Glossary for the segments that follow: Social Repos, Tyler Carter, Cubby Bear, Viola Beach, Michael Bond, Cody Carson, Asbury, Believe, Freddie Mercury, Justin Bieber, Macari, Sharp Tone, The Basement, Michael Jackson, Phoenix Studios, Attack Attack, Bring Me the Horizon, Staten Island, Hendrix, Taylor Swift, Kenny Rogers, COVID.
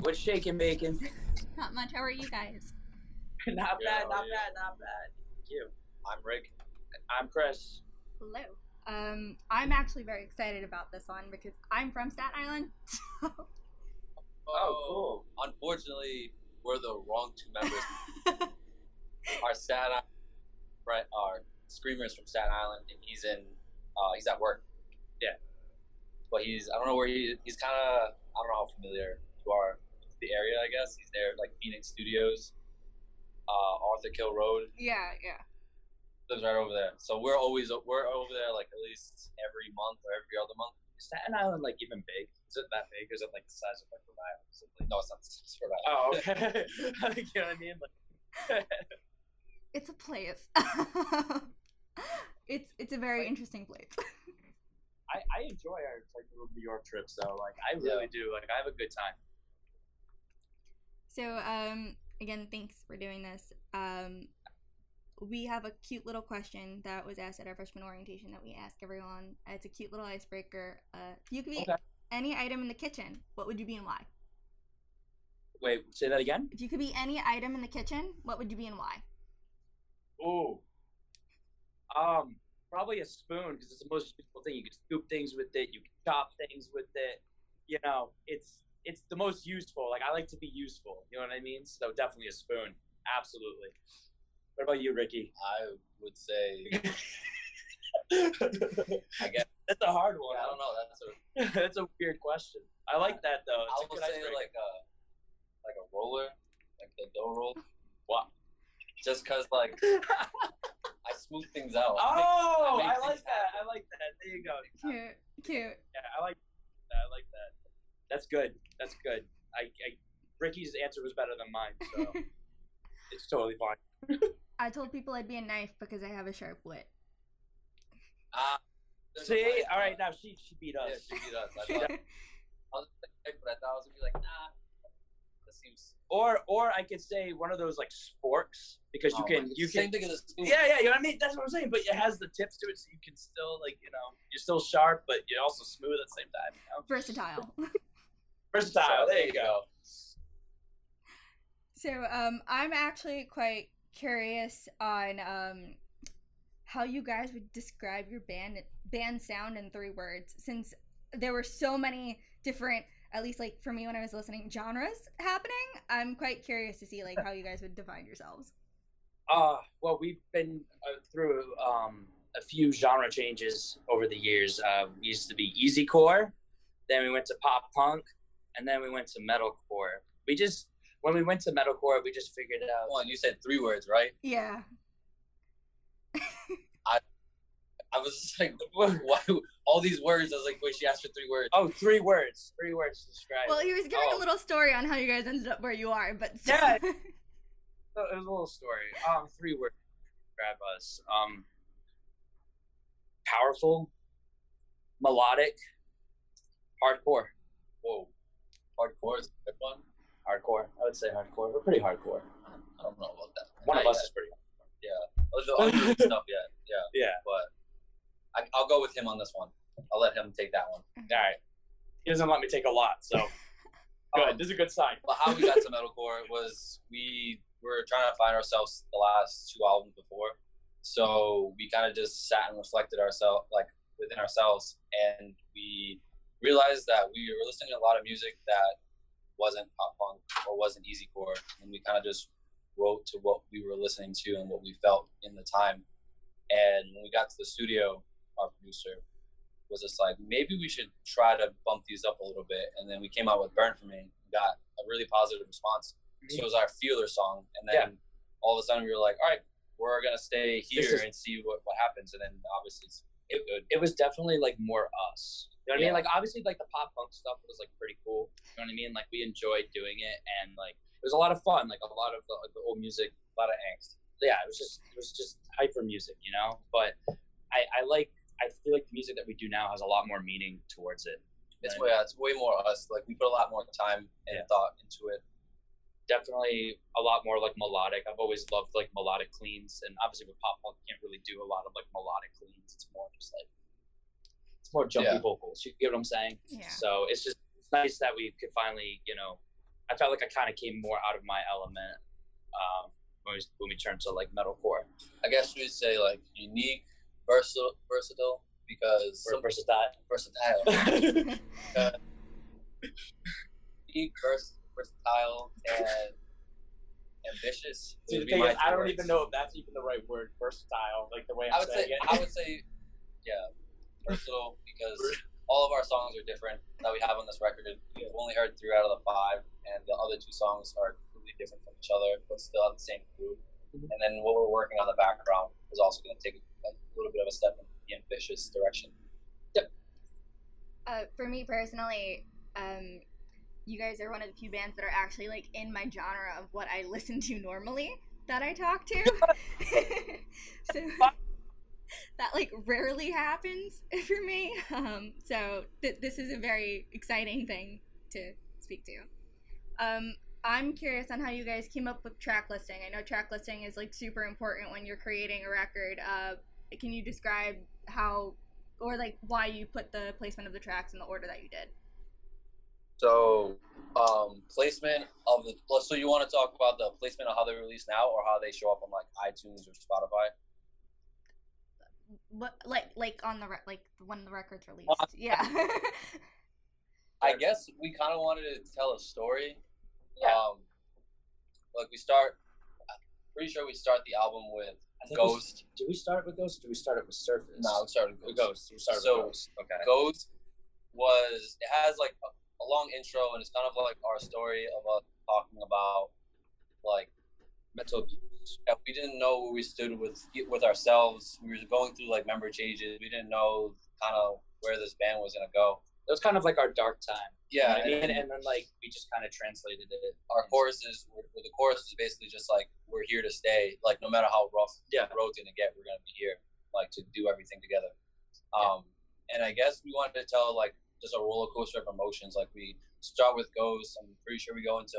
What's shaking, bacon? Not much. How are you guys? Not bad. Thank you. I'm Rick. I'm Chris. Hello. I'm actually very excited about this one because I'm from Staten Island. Oh, cool. Unfortunately, we're the wrong two members. Our Staten Island, Brett, our screamer's from Staten Island, and he's at work. Yeah. But I don't know where he's kind of, I don't know how familiar you are with the area, I guess. He's there at, like, Phoenix Studios, Arthur Kill Road. Yeah. Lives right over there. So we're over there, like, at least every month or every other month. Is Staten Island, like, even big? Is it that big? Or is it, like, the size of, like, Rhode Island? No, it's not the size of Rhode Island. Oh, okay. You know what I mean? Like, it's a place. It's a very interesting place. I enjoy our, like, little New York trips, though. Like, I really do. Like, I have a good time. So, again, thanks for doing this. We have a cute little question that was asked at our freshman orientation that we ask everyone. It's a cute little icebreaker. If you could be any item in the kitchen, what would you be and why? Wait, say that again? If you could be any item in the kitchen, what would you be and why? Ooh. Probably a spoon, because it's the most useful thing. You can scoop things with it. You can chop things with it. You know, it's the most useful. Like, I like to be useful. You know what I mean? So definitely a spoon. Absolutely. What about you, Ricky? I would say... I guess that's a hard one. Yeah, I don't know. That's a weird question. I like that, though. It's I would say, like a roller. Like the dough roll. Wow. Just because, like... I smooth things out. Oh, I like that. I like that. There you go. Cute. Yeah, I like that. That's good. I Ricky's answer was better than mine, so it's totally fine. I told people I'd be a knife because I have a sharp wit. See? All right, now she beat us. Yeah, she beat us. I was like, but I thought I was going to be like, nah. Seems... Or I could say one of those, like, sporks, because you can same thing as a spoon. Yeah, you know what I mean? That's what I'm saying, but it has the tips to it, so you can still, like, you know, you're still sharp, but you're also smooth at the same time, you know? Versatile, there you go. So, I'm actually quite curious on how you guys would describe your band sound in 3 words, since there were so many different, at least, like, for me when I was listening, genres happening. I'm quite curious to see, like, how you guys would define yourselves. Well, we've been through a few genre changes over the years. We used to be Easy Core, then we went to Pop Punk, and then we went to metalcore. When we went to metalcore, we just figured it out. Well, and you said 3 words, right? Yeah. I was just like, why all these words? I was like, wait, she asked for 3 words. Oh, 3 words. 3 words to describe. Well, he was giving a little story on how you guys ended up where you are, but still. Yeah, it was a little story. 3 words to describe us. Powerful, melodic, hardcore. Whoa, hardcore is a good one. Hardcore, I would say hardcore. We're pretty hardcore. I don't know about that. One of us is pretty hardcore. Yeah, I'll do stuff yet. Yeah. But I'll go with him on this one. I'll let him take that one. All right. He doesn't let me take a lot, so good. This is a good sign. But how we got to metalcore was we were trying to find ourselves the last 2 albums before, so we kind of just sat and reflected ourselves, like, within ourselves, and we realized that we were listening to a lot of music that wasn't pop punk or wasn't easy core, and we kind of just wrote to what we were listening to and what we felt in the time. And when we got to the studio, our producer was just like, maybe we should try to bump these up a little bit. And then we came out with Burn for Me, got a really positive response. Mm-hmm. So it was our feeler song. And then all of a sudden we were like, all right, we're going to stay here and see what happens. And then obviously it good. It was definitely, like, more us. You know what I mean? Like, obviously, like, the pop punk stuff was, like, pretty cool. You know what I mean? Like, we enjoyed doing it. And, like, it was a lot of fun. Like, a lot of the old music, a lot of angst. Yeah, it was just hyper music, you know? But I feel like the music that we do now has a lot more meaning towards it. It's way more us. Like, we put a lot more time and thought into it. Definitely a lot more, like, melodic. I've always loved, like, melodic cleans, and obviously with pop punk you can't really do a lot of, like, melodic cleans. It's more just like, it's more jumpy vocals. You get what I'm saying? Yeah. So it's nice that we could finally, you know, I felt like I kind of came more out of my element when we turned to like metalcore. I guess we'd say like unique, versatile, because versatile. Unique, versatile, and ambitious. See, the thing is, I don't even know if that's even the right word. Versatile, like the way I'm saying it. I would say, yeah, versatile, because all of our songs are different that we have on this record. We've only heard 3 out of the 5, and the other 2 songs are completely different from each other, but still have the same group. Mm-hmm. And then what we're working on the background is also going to take a little bit of a step in the ambitious direction. Yep. For me personally, you guys are one of the few bands that are actually like in my genre of what I listen to normally that I talk to. So that like rarely happens for me. So this is a very exciting thing to speak to. I'm curious on how you guys came up with track listing. I know track listing is like super important when you're creating a record. Can you describe how or like why you put the placement of the tracks in the order that you did? So placement of the, so you want to talk about the placement of how they release now or how they show up on like iTunes or Spotify? What, like on the like when the record's released? Yeah. I guess we kind of wanted to tell a story. Yeah. Like we start the album with Ghost. Do we start with Ghost? Or do we start it with Surface? No, we started with Ghost. Okay. Ghost was, it has like a long intro, and it's kind of like our story of us talking about like mental abuse. We didn't know where we stood with ourselves. We were going through like member changes. We didn't know kind of where this band was gonna go. It was kind of like our dark time. Yeah, you know what I mean? And then like we just kind of translated it. Our choruses, the chorus is basically just like we're here to stay. Like no matter how rough the road's gonna get, we're gonna be here, like to do everything together. And I guess we wanted to tell like just a roller coaster of emotions. Like we start with Ghosts. I'm pretty sure we go into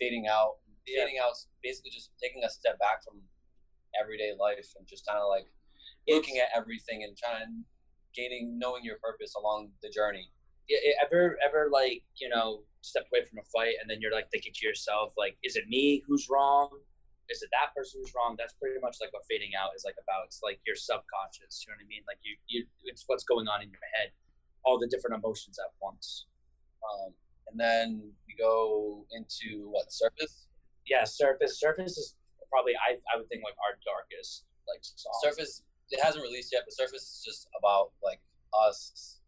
Fading Out. Fading Out's basically just taking a step back from everyday life and just kind of like looking at everything and knowing your purpose along the journey. Ever like, you know, step away from a fight and then you're like thinking to yourself, like, is it me who's wrong? Is it that person who's wrong? That's pretty much like what Fading Out is like about. It's like your subconscious, you know what I mean? Like it's what's going on in your head. All the different emotions at once. And then we go into what, Surface? Yeah, Surface. Surface is probably, I would think, like our darkest like song. Surface, it hasn't released yet, but Surface is just about like us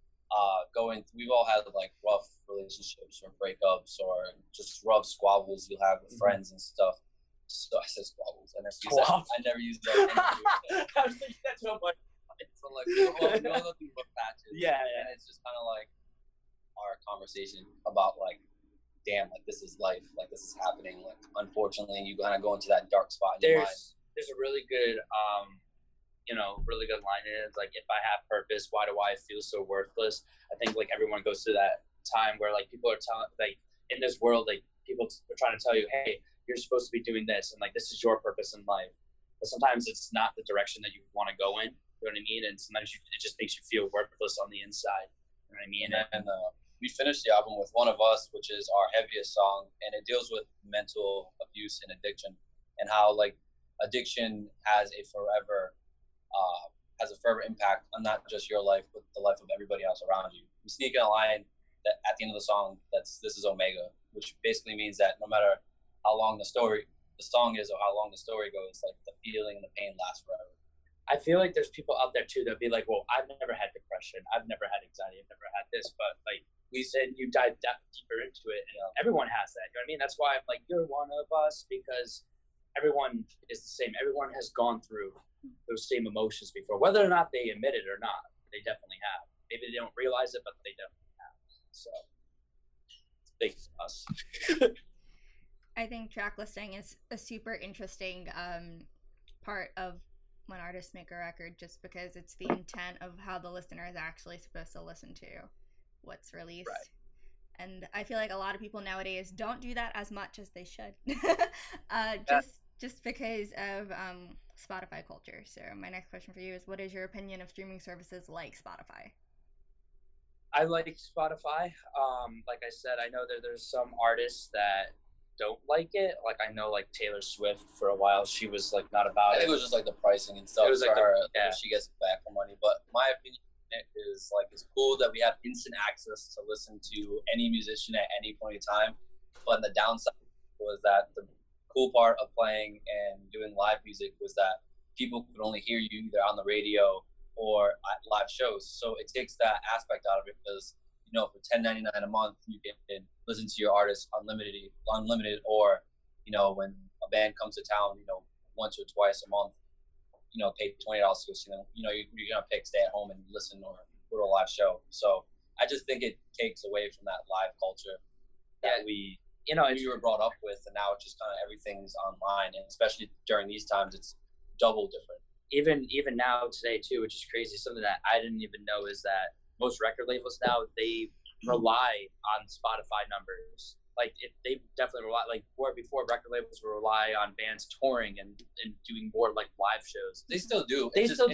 we've all had like rough relationships or breakups or just rough squabbles you'll have with friends and stuff. So I said squabbles. I never used that. I was thinking that so much. So like we all go through rough patches. Yeah. And it's just kind of like our conversation about like, damn, like this is life, like this is happening, like unfortunately, you kind of go into that dark spot. There's a really good, really good line in it. It's like, if I have purpose, why do I feel so worthless? I think like everyone goes through that time where like people are telling, like in this world, like people are trying to tell you, hey, you're supposed to be doing this, and like this is your purpose in life. But sometimes it's not the direction that you want to go in. You know what I mean? And sometimes it just makes you feel worthless on the inside. You know what I mean? And we finished the album with One of Us, which is our heaviest song, and it deals with mental abuse and addiction, and how like addiction has a forever impact on not just your life, but the life of everybody else around you. We sneak in a line that at the end of the song this is Omega, which basically means that no matter how long the song is or how long the story goes, like the feeling and the pain lasts forever. I feel like there's people out there too that'll be like, well, I've never had depression, I've never had anxiety, I've never had this, but like we said, you dive deeper into it, and everyone has that. You know what I mean? That's why I'm like, you're one of us, because everyone is the same. Everyone has gone through those same emotions before, whether or not they admit it or not. They definitely have. Maybe they don't realize it, but they definitely have. So thanks to us. I think track listing is a super interesting part of when artists make a record, just because it's the intent of how the listener is actually supposed to listen to what's released. Right. And I feel like a lot of people nowadays don't do that as much as they should, just because of Spotify culture. So my next question for you is, what is your opinion of streaming services like Spotify? I like Spotify. Like I said, I know that there's some artists that don't like it. Like I know, like Taylor Swift for a while, she was like not about it. I think it was just like the pricing and stuff. It was like her, yeah. She gets back her money. But my opinion is like it's cool that we have instant access to listen to any musician at any point in time. But the downside was that the cool part of playing and doing live music was that people could only hear you either on the radio or at live shows. So it takes that aspect out of it because, you know, for $10.99 a month, you can listen to your artist unlimited, or, you know, when a band comes to town, you know, once or twice a month, you know, pay $20 to go see them. You know, you're going to pick stay at home and listen or go to a live show. So I just think it takes away from that live culture that we, you know, we were brought up with, and now it's just kind of everything's online. And especially during these times, it's double different. Even now today too, which is crazy, something that I didn't even know is that most record labels now, they rely on Spotify numbers. Like they definitely rely, like before record labels would rely on bands touring and doing more like live shows. They still do. It's awkward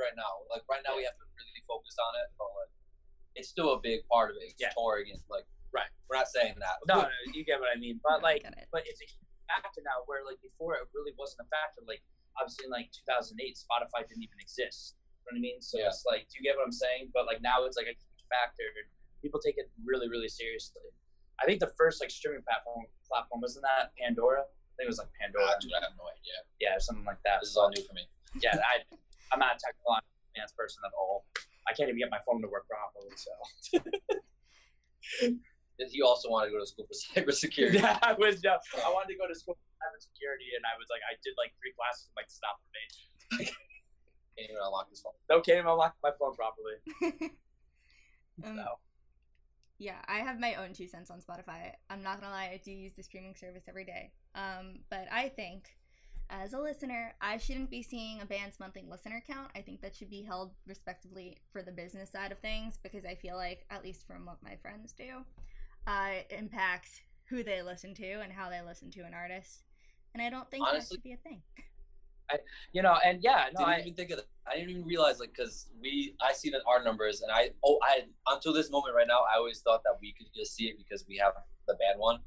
right now. Like right now we have to really focus on it, but like it's still a big part of it. It's touring and like, right. We're not saying that. No, you get what I mean. But like, but it's a factor now where like before it really wasn't a factor. Like obviously in like 2008, Spotify didn't even exist. You know what I mean? So it's like, do you get what I'm saying? But like now it's like a huge factor. People take it really, really seriously. I think the first like streaming platform wasn't that Pandora? I think it was like Pandora. Dude, I have no idea. Yeah, something like that. This is all new for me. Yeah, I'm not a technological advanced person at all. I can't even get my phone to work properly. So. He also wanted to go to school for cybersecurity. Yeah, I wanted to go to school for cybersecurity, and I was like, I did like 3 classes and like stopped the page. Can't even unlock this phone. No, can't even unlock my phone properly. Yeah, I have my own 2 cents on Spotify. I'm not gonna lie, I do use the streaming service every day. But I think, as a listener, I shouldn't be seeing a band's monthly listener count. I think that should be held respectively for the business side of things, because I feel like, at least from what my friends do, it impacts who they listen to and how they listen to an artist, and I don't think honestly, that should be a thing. I didn't even think of that. I didn't even realize, like, because I see that our numbers, and I until this moment right now, I always thought that we could just see it because we have the band one.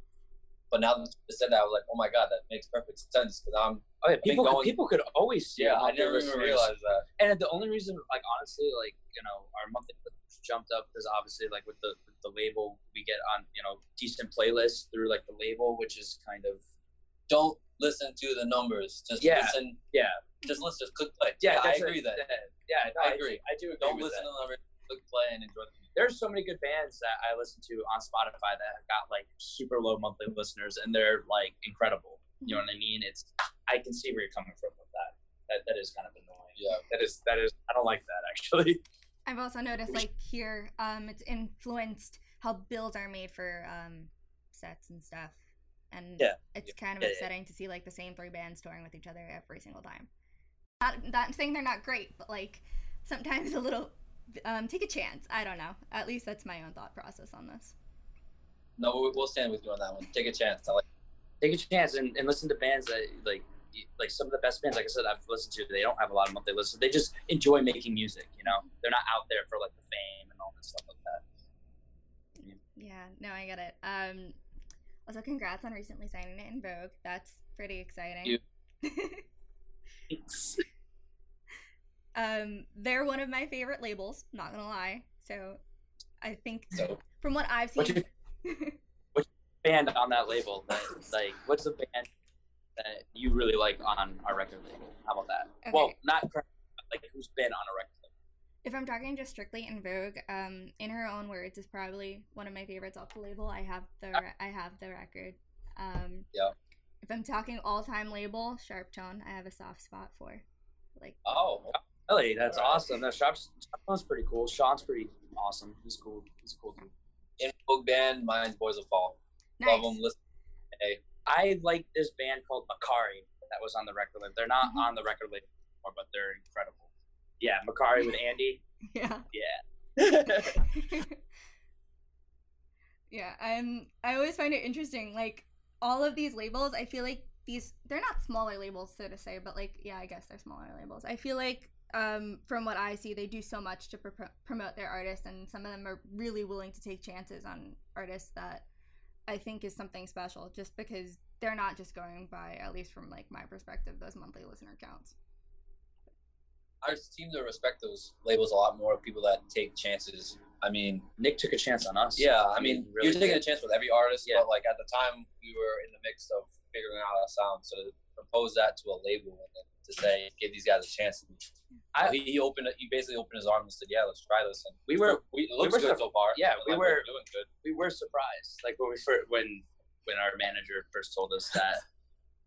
But now that you said that, I was like, oh my god, that makes perfect sense. Because people could always see. Yeah, I never even realized that. And the only reason, like, honestly, like, you know, our monthly jumped up because obviously, like, with the label, we get on, you know, decent playlists through like the label, which is kind of don't listen to the numbers. Just listen. Yeah. Just click play. Yeah, I agree that. Yeah, I agree. I do agree. Don't listen to the numbers. Click play and enjoy the music. There's so many good bands that I listen to on Spotify that have got like super low monthly listeners, and they're like incredible. You know what I mean? I can see where you're coming from with that. That is kind of annoying. Yeah. That is. I don't like that actually. I've also noticed like here, it's influenced how bills are made for sets and stuff, and it's kind of upsetting to see like the same 3 bands touring with each other every single time. Not saying they're not great, but like sometimes a little. Take a chance. I don't know. At least that's my own thought process on this. No, we'll stand with you on that one. Take a chance. Take a chance and listen to bands that like some of the best bands. Like I said, I've listened to. They don't have a lot of monthly listens. They just enjoy making music. You know, they're not out there for like the fame and all this stuff like that. Yeah. No, I get it. Also, congrats on recently signing it in Vogue. That's pretty exciting. Thank you. Thanks. They're one of my favorite labels, not gonna lie. So I think from what I've seen, what's your band on that label? Like, what's the band that you really like on our record label? How about that? Okay. Well, not like who's been on a record label. If I'm talking just strictly In Vogue, In Her Own Words is probably one of my favorites off the label. I have the record. If I'm talking all-time label, Sharp Tone, I have a soft spot for. Really? That's awesome. That Sean's pretty cool. Sean's pretty awesome. He's cool. He's a cool dude. In Vogue band, mine's Boys of Fall. Nice. Love them. Listen. Hey. I like this band called Macari that was on the record label. They're not on the record label anymore, but they're incredible. Yeah, Macari with Andy. Yeah. Yeah. I always find it interesting. Like all of these labels, I feel like they're not smaller labels, so to say, but like, yeah, I guess they're smaller labels. I feel like from what I see, they do so much to promote their artists, and some of them are really willing to take chances on artists that I think is something special, just because they're not just going by, at least from like my perspective, those monthly listener counts. I seem to respect those labels a lot more, people that take chances. I mean, Nick took a chance on us. Yeah, I mean, really you're taking a chance with every artist, yeah. But like at the time, we were in the mix of figuring out our sound, so to propose that to a label and then to say, give these guys a chance. He basically opened his arms and said, yeah, let's try this. And it looks good so far. Yeah, we were doing good. We were surprised, like when our manager first told us that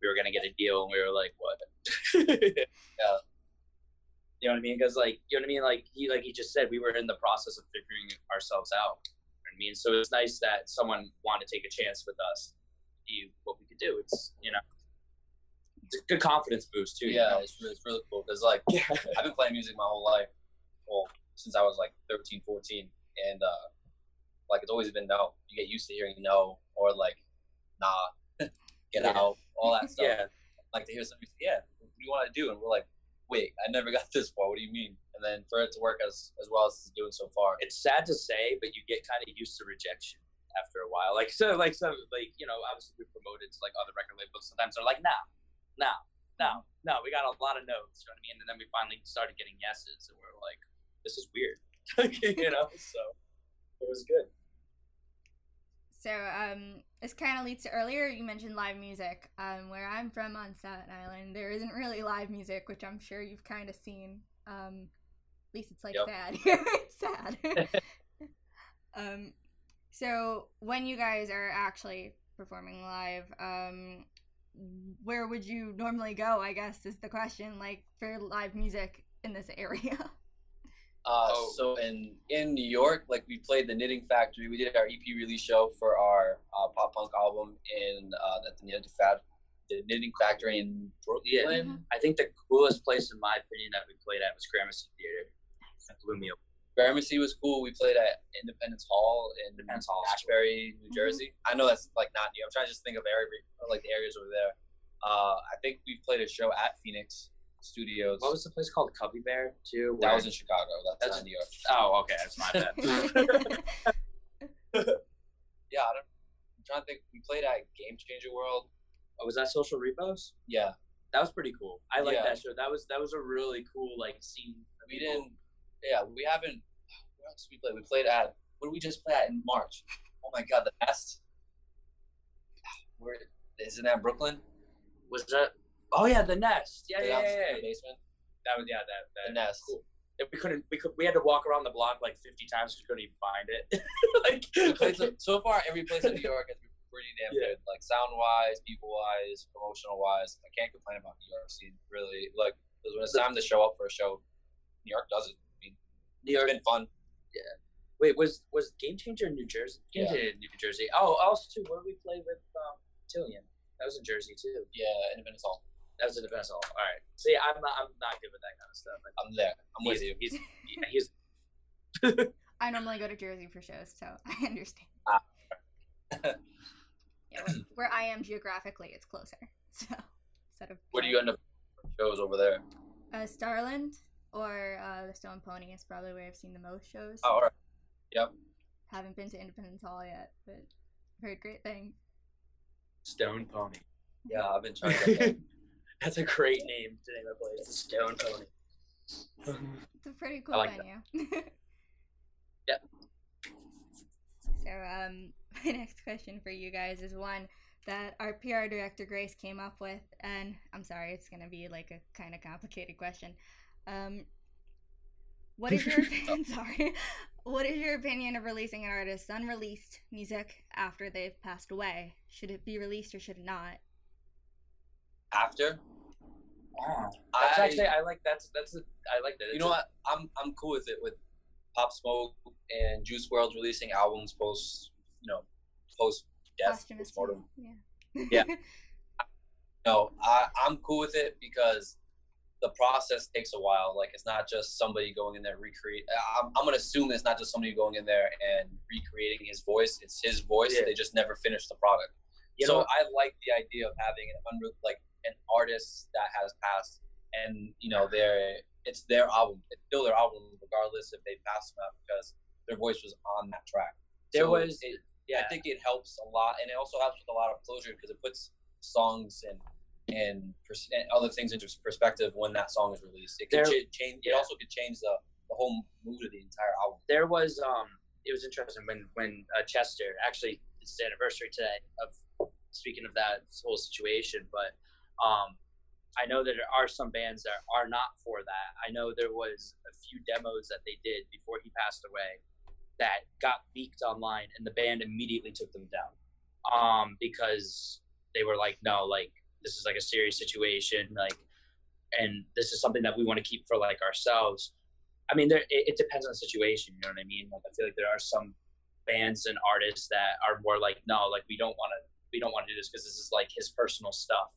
we were gonna get a deal, and we were like, what? Yeah. You know what I mean? Because, like, you know what I mean? Like, he just said, we were in the process of figuring ourselves out. You know what I mean? So it's nice that someone wanted to take a chance with us, see what we could do. It's, you know, it's a good confidence boost, too. Yeah, you know? It's really cool. Because, like, I've been playing music my whole life. Well, since I was, like, 13, 14. And, like, it's always been no. You get used to hearing no or, like, nah, get out, all that stuff. Yeah. Like, to hear something, yeah, what do you want to do? And we're like, wait, I never got this far. What do you mean? And then for it to work as well as it's doing so far, it's sad to say, but you get kind of used to rejection after a while. Like so, you know, obviously we promoted to like other record labels. Sometimes they're like, no. We got a lot of no's. You know what I mean? And then we finally started getting yeses, and we're like, this is weird, you know. So it was good. So this kind of leads to earlier, you mentioned live music. Where I'm from on Staten Island, there isn't really live music, which I'm sure you've kind of seen. At least it's like sad. It's sad. So when you guys are actually performing live, where would you normally go, I guess, is the question, like for live music in this area? So in New York, like we played the Knitting Factory. We did our EP release show for our Pop Punk album at the Knitting Factory in Brooklyn. Yeah. Mm-hmm. I think the coolest place, in my opinion, that we played at was Gramercy Theater. That blew me away. Gramercy was cool. We played at Independence Hall in Ashbury, New Jersey. Mm-hmm. I know that's like not New York. I'm trying to just think of the areas over there. I think we played a show at Phoenix Studios. What was the place called? Cubby Bear too? That was in Chicago. That's in New York. Oh, okay. That's my bad. Yeah, I'm trying to think. We played at Game Changer World. Oh, was that Social Repos? Yeah. That was pretty cool. I like that show. That was a really cool like scene. We haven't, where else did we play? We played at, what did we just play at in March? Oh my god, the best. Where isn't that Brooklyn? Was that Oh yeah, the Nest. Yeah. The basement. That was that the Nest. Cool. We had to walk around the block like 50 times. We couldn't even find it. So far, every place in New York has been pretty damn good, like sound wise, people wise, promotional wise. I can't complain about New York scene really. Like when it's time to show up for a show, New York does it. I mean, New York's been fun. Yeah. Wait, was Game Changer in New Jersey? Game Changer in New Jersey. Oh, also too. What did we play with Tillian? That was in Jersey too. Yeah, Independence Hall. That was in the vessel. All right. See, I'm not good with that kind of stuff. Like, I'm there. I'm with you. He's I normally go to Jersey for shows, so I understand. Yeah, where I am geographically, it's closer. So instead of where do you end up shows over there? Starland or the Stone Pony is probably where I've seen the most shows. Oh, all right. Yep. Haven't been to Independence Hall yet, but heard great things. Stone Pony. Yeah, I've been trying to get that. That's a great name to name a place. It's Stone Pony. It's a pretty cool venue. Yep. So, my next question for you guys is one that our PR director Grace came up with, and I'm sorry, it's gonna be like a kind of complicated question. What is your opinion of releasing an artist's unreleased music after they've passed away? Should it be released or should it not? After? Oh, I like that. You know what? I'm cool with it. With Pop Smoke and Juice WRLD releasing albums post death, post mortem. Yeah. No, I'm cool with it because the process takes a while. Like it's not just somebody going in there recreate. I'm gonna assume it's not just somebody going in there and recreating his voice. It's his voice. Yeah. They just never finished the product. You know, I like the idea of having an artist that has passed, and you know, they're it's their album. It's still their album, regardless if they passed them out, because their voice was on that track. I think it helps a lot, and it also helps with a lot of closure because it puts songs and other things into perspective when that song is released. It can change. Yeah. It also could change the whole mood of the entire album. There was it was interesting when Chester, actually it's the anniversary today of speaking of that whole situation, but I know that there are some bands that are not for that. I know there was a few demos that they did before he passed away that got leaked online, and the band immediately took them down because they were like, no, like this is like a serious situation, like, and this is something that we want to keep for like ourselves. I mean, it depends on the situation, you know what I mean? Like, I feel like there are some bands and artists that are more like, no, like we don't want to do this because this is like his personal stuff.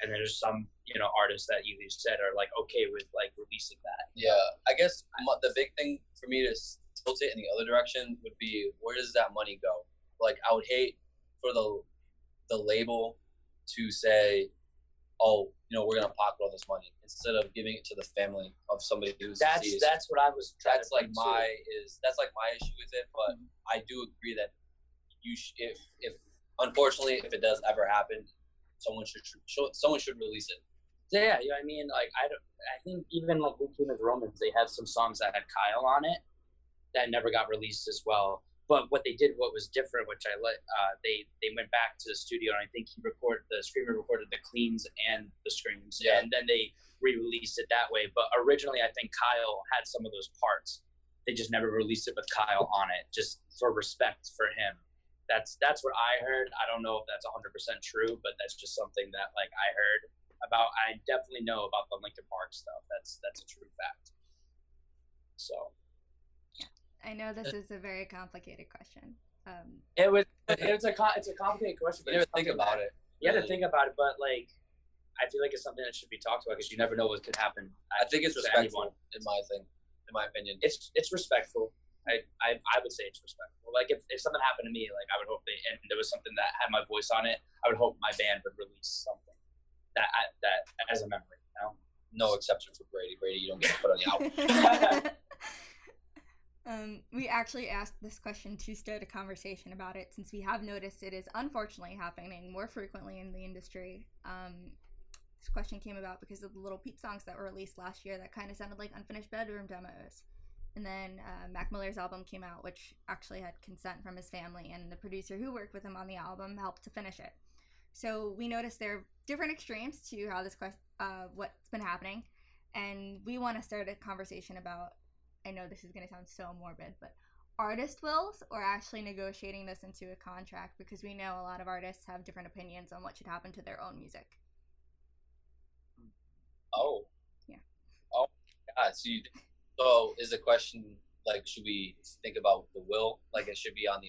And there's some, you know, artists that you said are like okay with like releasing that. Yeah, I guess the big thing for me to tilt it in the other direction would be, where does that money go? Like, I would hate for the label to say, oh, you know, we're gonna pocket all this money, instead of giving it to the family of somebody who's deceased. That's what I was trying to like that's like my issue with it. But I do agree that if unfortunately if it does ever happen, someone should release it. Yeah, you know what I mean? Like, I think even like with King of Romans, they have some songs that had Kyle on it that never got released as well. But what they did, what was different, which I they went back to the studio, and I think the Screamer recorded the cleans and the screams, yeah, and then they re-released it that way. But originally, I think Kyle had some of those parts. They just never released it with Kyle on it, just for respect for him. That's what I heard. I don't know if that's 100% true, but that's just something that like I heard about. I definitely know about the Linkin Park stuff. That's a true fact. So. I know this is a very complicated question. It's a complicated question, but you never think about it. You have to think about it, but like, I feel like it's something that should be talked about because you never know what could happen. I think it's respectful, in my opinion. It's respectful. I would say it's respectful. Like, if something happened to me, like I would hope and there was something that had my voice on it, I would hope my band would release something that as a memory. You know? No exception for Brady. Brady, you don't get to put on the album. We actually asked this question to start a conversation about it, since we have noticed it is unfortunately happening more frequently in the industry. This question came about because of the Little Peep songs that were released last year that kind of sounded like unfinished bedroom demos. And then Mac Miller's album came out, which actually had consent from his family, and the producer who worked with him on the album helped to finish it. So we noticed there are different extremes to how this what's been happening, and we want to start a conversation about, I know this is going to sound so morbid, but artist wills, or actually negotiating this into a contract, because we know a lot of artists have different opinions on what should happen to their own music. Oh. Yeah. Oh, God. So is the question, like, should we think about the will? Like, it should be on the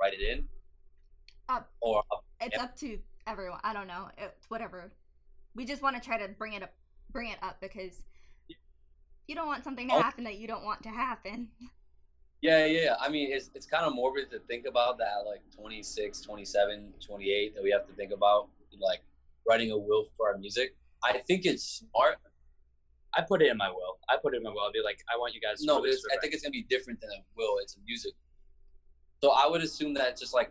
write it in? It's up to everyone. I don't know. It's whatever. We just want to try to bring it up because you don't want something to happen that you don't want to happen. Yeah. I mean, it's kind of morbid to think about that, like 26, 27, 28, that we have to think about, like, writing a will for our music. I think it's smart. I put it in my will. I'll be like, I want you guys to do this. I think it's going to be different than a will. It's a music. So I would assume that it's just like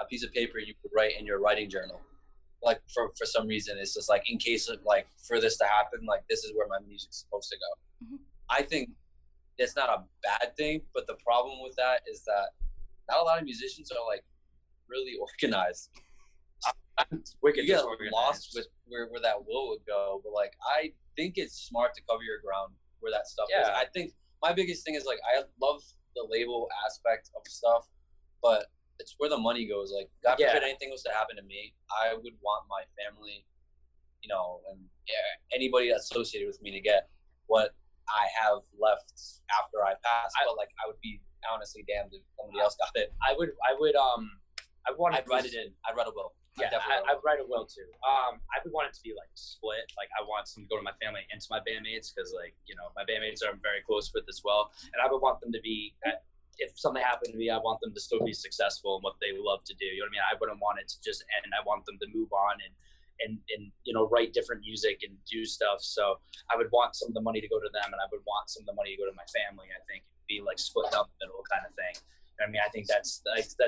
a piece of paper you could write in your writing journal. Like, for some reason, it's just like, in case of, like, for this to happen, like, this is where my music's supposed to go. I think it's not a bad thing, but the problem with that is that not a lot of musicians are like really organized. You get lost with where that will would go, but like I think it's smart to cover your ground where that stuff is. I think my biggest thing is like I love the label aspect of stuff, but it's where the money goes. Like, God forbid anything was to happen to me, I would want my family, you know, and anybody that's associated with me to get what I have left after I pass. But like, I would be honestly damned if somebody else got it. I'd write it in. I'd write a will. Yeah, I'd write a will too. I would want it to be like split. Like, I want some to go to my family and to my bandmates, because like, you know, my bandmates I'm very close with as well, and I would want them to be, if something happened to me, I want them to still be successful in what they love to do. You know what I mean? I wouldn't want it to just end. I want them to move on and and you know, write different music and do stuff. So I would want some of the money to go to them, and I would want some of the money to go to my family. I think it'd be like split down the middle kind of thing. I mean, I think that's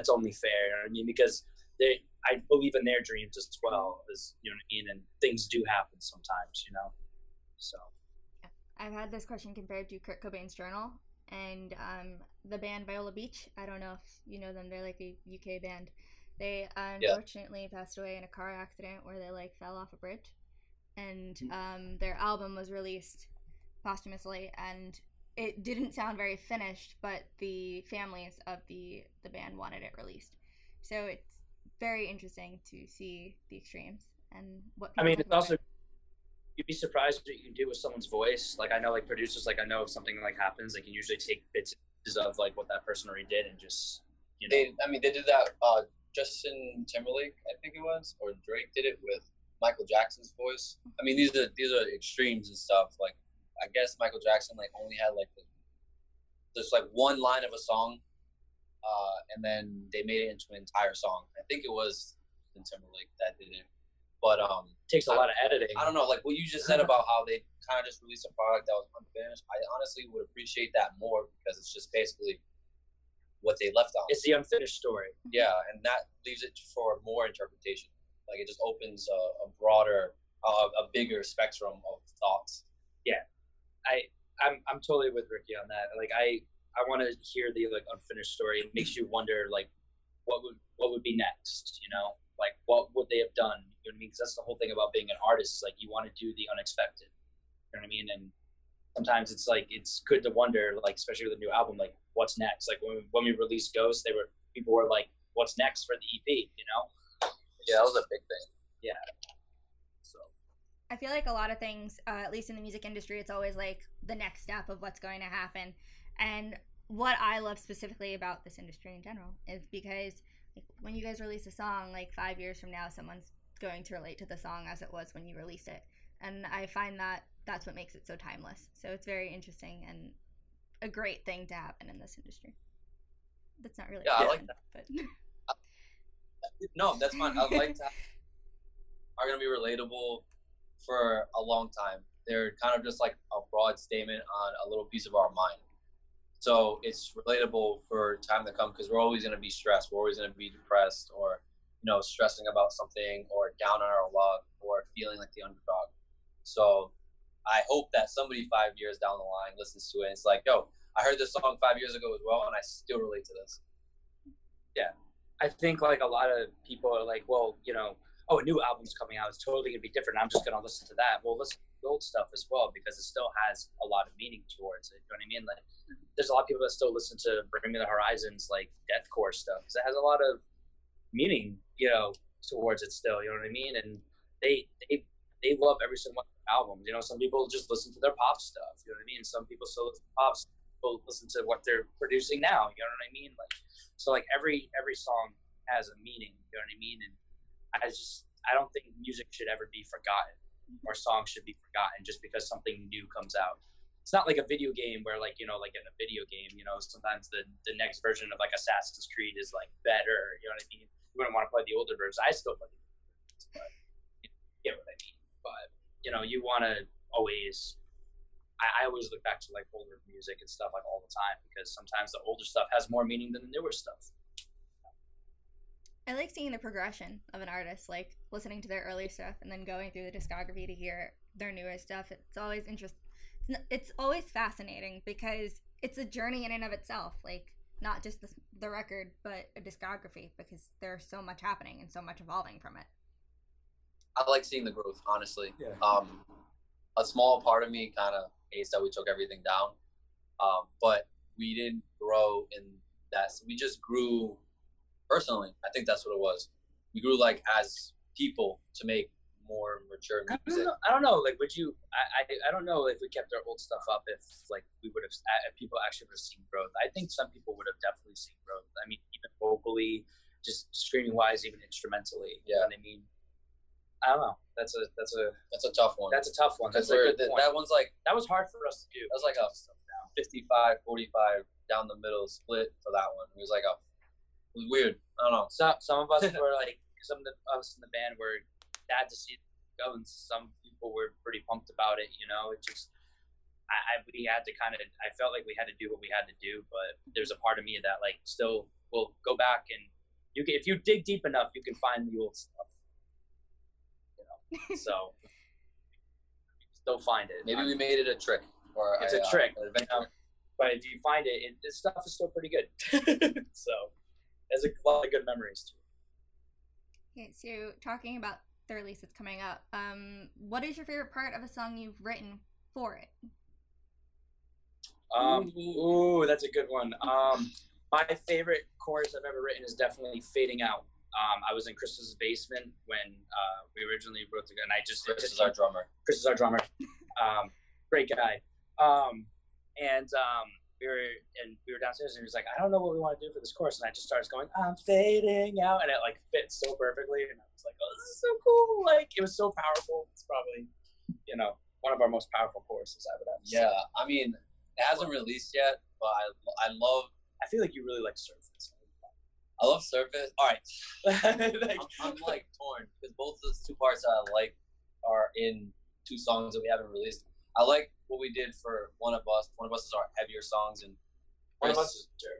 only fair. I mean, because I believe in their dreams as well, as you know what I mean, and things do happen sometimes, you know. So I've had this question compared to Kurt Cobain's Journal and the band Viola Beach. I don't know if you know them. They're like a UK band. They unfortunately passed away in a car accident where they like fell off a bridge, and their album was released posthumously, and it didn't sound very finished, but the families of the band wanted it released. So it's very interesting to see the extremes and what people. I mean, it's also, you'd be surprised what you can do with someone's voice. Like, I know, like, producers, like, I know if something like happens, they can usually take bits of like what that person already did and just, you know. They did that. Justin Timberlake, I think it was, or Drake did it with Michael Jackson's voice. I mean, these are extremes and stuff. Like, I guess Michael Jackson like only had like this like one line of a song, and then they made it into an entire song. I think it was Timberlake that did it, but takes a lot of editing. I don't know, like what you just said about how they kind of just released a product that was unfinished. I honestly would appreciate that more because it's just basically what they left out. It's the unfinished story. Yeah, and that leaves it for more interpretation. Like it just opens a broader, a bigger spectrum of thoughts. Yeah. I'm totally with Ricky on that. Like I want to hear the like unfinished story. It makes you wonder like what would be next, you know? Like what would they have done? You know what I mean? Because that's the whole thing about being an artist, is like you want to do the unexpected. You know what I mean? And sometimes it's like it's good to wonder, like especially with a new album, like what's next? Like when we released Ghost, people were like, what's next for the EP, you know? Yeah, that was a big thing. Yeah. I feel like a lot of things, at least in the music industry, it's always like the next step of what's going to happen. And what I love specifically about this industry in general is because like, when you guys release a song, like 5 years from now, someone's going to relate to the song as it was when you released it. And I find that that's what makes it so timeless. So it's very interesting and a great thing to happen in this industry. That's not really. Yeah, fun, I like that. But... No, that's fun. I like that. Are going to be relatable for a long time. They're kind of just like a broad statement on a little piece of our mind, so it's relatable for time to come, because we're always going to be stressed, we're always going to be depressed, or you know, stressing about something, or down on our luck, or feeling like the underdog. So I hope that somebody 5 years down the line listens to it and it's like, yo, I heard this song 5 years ago as well, and I still relate to this. Yeah, I think like a lot of people are like, well, you know, oh, a new album's coming out, it's totally going to be different, I'm just going to listen to that. Well, listen to the old stuff as well, because it still has a lot of meaning towards it, you know what I mean? Like, there's a lot of people that still listen to Bring Me the Horizon's, like, deathcore stuff, because it has a lot of meaning, you know, towards it still, you know what I mean? And they love every single album. You know, some people just listen to their pop stuff, you know what I mean? Some people still listen to pop stuff, people listen to what they're producing now, you know what I mean? Like, so, like, every song has a meaning, you know what I mean? And I don't think music should ever be forgotten, or songs should be forgotten just because something new comes out. It's not like a video game where, like, you know, like in a video game, you know, sometimes the next version of like Assassin's Creed is like better, you know what I mean? You wouldn't want to play the older versions. I still play the older versions, but you get what I mean. But, you know, you want to always, I always look back to like older music and stuff like all the time, because sometimes the older stuff has more meaning than the newer stuff. I like seeing the progression of an artist, like listening to their early stuff and then going through the discography to hear their newer stuff. It's always interesting. It's always fascinating because it's a journey in and of itself, like not just the record, but a discography, because there's so much happening and so much evolving from it. I like seeing the growth, honestly. Yeah. A small part of me kind of hates that we took everything down, but we didn't grow in that. We just grew... Personally, I think that's what it was. We grew like as people to make more mature music. I don't know. Like, would you? I don't know if we kept our old stuff up. If like we would have, if people actually would have seen growth. I think some people would have definitely seen growth. I mean, even vocally, just streaming wise, even instrumentally. Yeah. You know what I mean, I don't know. That's a tough one. That's a good point. That one's like, that was hard for us to do. That was like a 55-45 down the middle split for that one. It was like a weird. I don't know. Some of us were like, some of us in the band were sad to see it go, and some people were pretty pumped about it, you know. It just, we had to kind of, I felt like we had to do what we had to do, but there's a part of me that like still will go back, and you can, if you dig deep enough, you can find the old stuff, you know. So still find it. Maybe we made it a trick, or it's a trick, you know? But if you find it, this stuff is still pretty good. So there's a lot of good memories too. Okay, so talking about the release that's coming up, what is your favorite part of a song you've written for it? Ooh, that's a good one. My favorite chorus I've ever written is definitely Fading Out. I was in Chris's basement when we originally wrote the, and I just, Chris is our drummer. Chris is our drummer. Great guy. And we were downstairs, and he was like, I don't know what we want to do for this course, and I just started going, I'm fading out, and it like fits so perfectly, and I was like, oh, this is so cool, like it was so powerful. It's probably, you know, one of our most powerful courses I would have. Yeah, so, I mean, it hasn't released yet, but I feel like you really like Surface. I love Surface. All right. I'm like torn, because both of those two parts that I like are in two songs that we haven't released. I like what we did for One of Us. One of Us is our heavier songs, and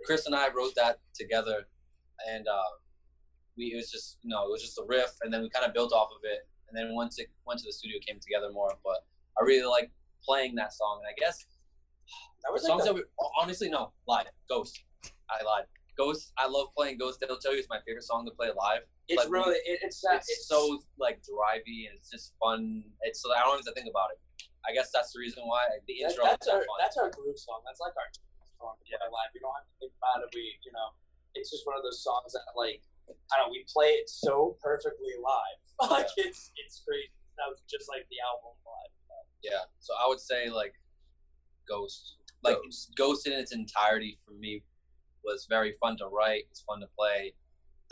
Chris and I wrote that together, and it was just, you know, it was just a riff, and then we kind of built off of it, and then once it went to the studio, it came together more. But I really like playing that song, and I guess that was songs Ghost. I lied. Ghost. I love playing Ghost. They'll tell you it's my favorite song to play live. It's like, really it's so like drivey, and it's just fun. It's so I don't even have to think about it. I guess that's the reason why the intro. That's our groove song. That's like our song to play live. We don't have to think about it. We, you know, it's just one of those songs that, like, I don't know, we play it so perfectly live. Like, yeah. It's crazy. That was just like the album live. Yeah. So I would say like Ghost. Like Ghost in its entirety for me was very fun to write. It's fun to play.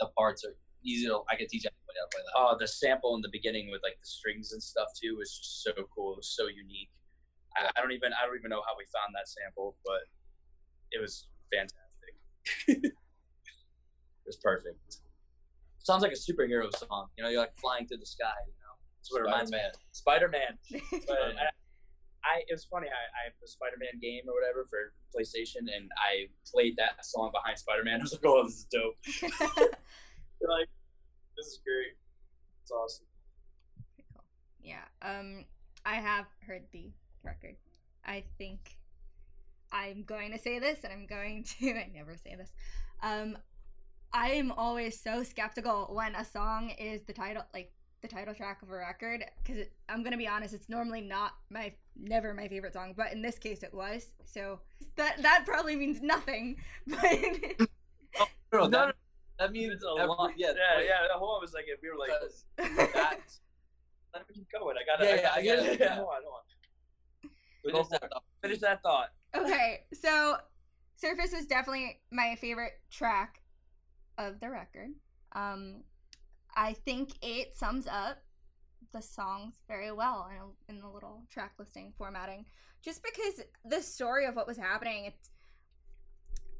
The parts are easy to, I could teach everybody how to play that. Oh, the sample in the beginning with like the strings and stuff too was just so cool. It was so unique. Yeah. I don't even know how we found that sample, but it was fantastic. It was perfect. Sounds like a superhero song. You know, you're like flying through the sky. You know, that's what it reminds me. Spider-Man. But it was funny. I have a Spider-Man game or whatever for PlayStation, and I played that song behind Spider-Man. I was like, oh, this is dope. Like, this is great. It's awesome. Pretty cool. Yeah. I have heard the record. I think I'm going to say this, and I never say this. I am always so skeptical when a song is the title track of a record, because I'm going to be honest, it's normally never my favorite song, but in this case it was. So that probably means nothing. But that means a lot. Yeah. The whole was like, if we were like, let me keep going. I got it. Yeah. Hold on. Finish that thought. Okay, so Surface was definitely my favorite track of the record. I think it sums up the songs very well in the little track listing formatting, just because the story of what was happening.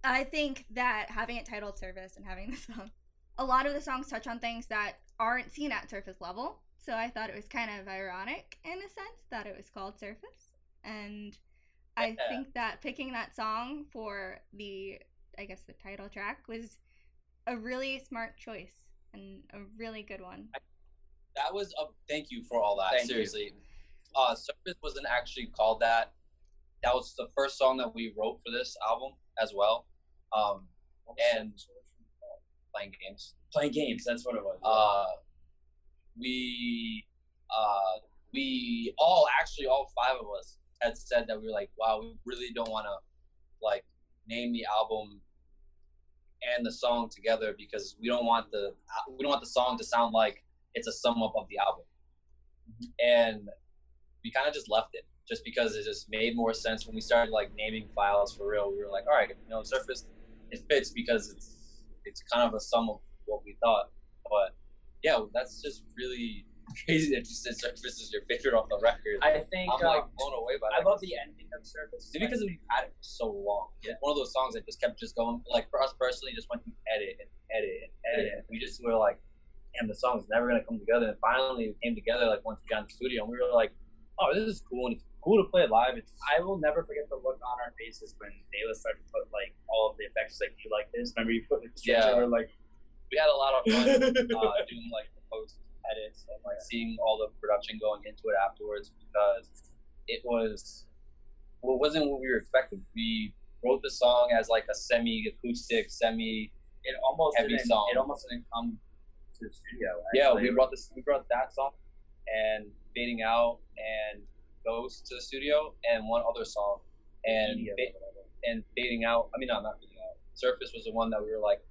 I think that having it titled Surface and having the song, a lot of the songs touch on things that aren't seen at surface level. So I thought it was kind of ironic in a sense that it was called Surface. And I think that picking that song for the title track was a really smart choice and a really good one. Thank you for all that. Seriously. Surface wasn't actually called that. That was the first song that we wrote for this album as well. And playing games. That's what it was. We all five of us had said that we were like, wow, we really don't want to like name the album and the song together, because we don't want the song to sound like it's a sum up of the album. And we kind of just left it, just because it just made more sense when we started like naming files for real. We were like, all right, you know, Surface, it fits because it's kind of a sum of what we thought. But yeah, that's just really crazy that you said Surface is your favorite off the record. I think I'm like blown away by that. I love the ending of Surface. Maybe because we've had it for so long. Yeah. It's one of those songs that just kept going. Like for us personally, just went to edit and edit and edit. Yeah. We just were like, damn, the song's never gonna come together. And finally, it came together like once we got in the studio, and we were like, oh, this is cool, and it's cool to play it live. I will never forget the look on our faces when Dayla started to put like all of the effects like, you like this. Remember you putting it together? Yeah. Like, we had a lot of fun doing like the post edits and like seeing all the production going into it afterwards, because it was, well, it wasn't what we were expecting. We wrote the song as like a semi-acoustic, semi heavy song. It almost didn't come to the studio. Actually. Yeah, we brought that song and Fading Out and Ghost to the studio, and one other song, and Fading Out. I mean, no, not Fading Out. Surface was the one that we were like,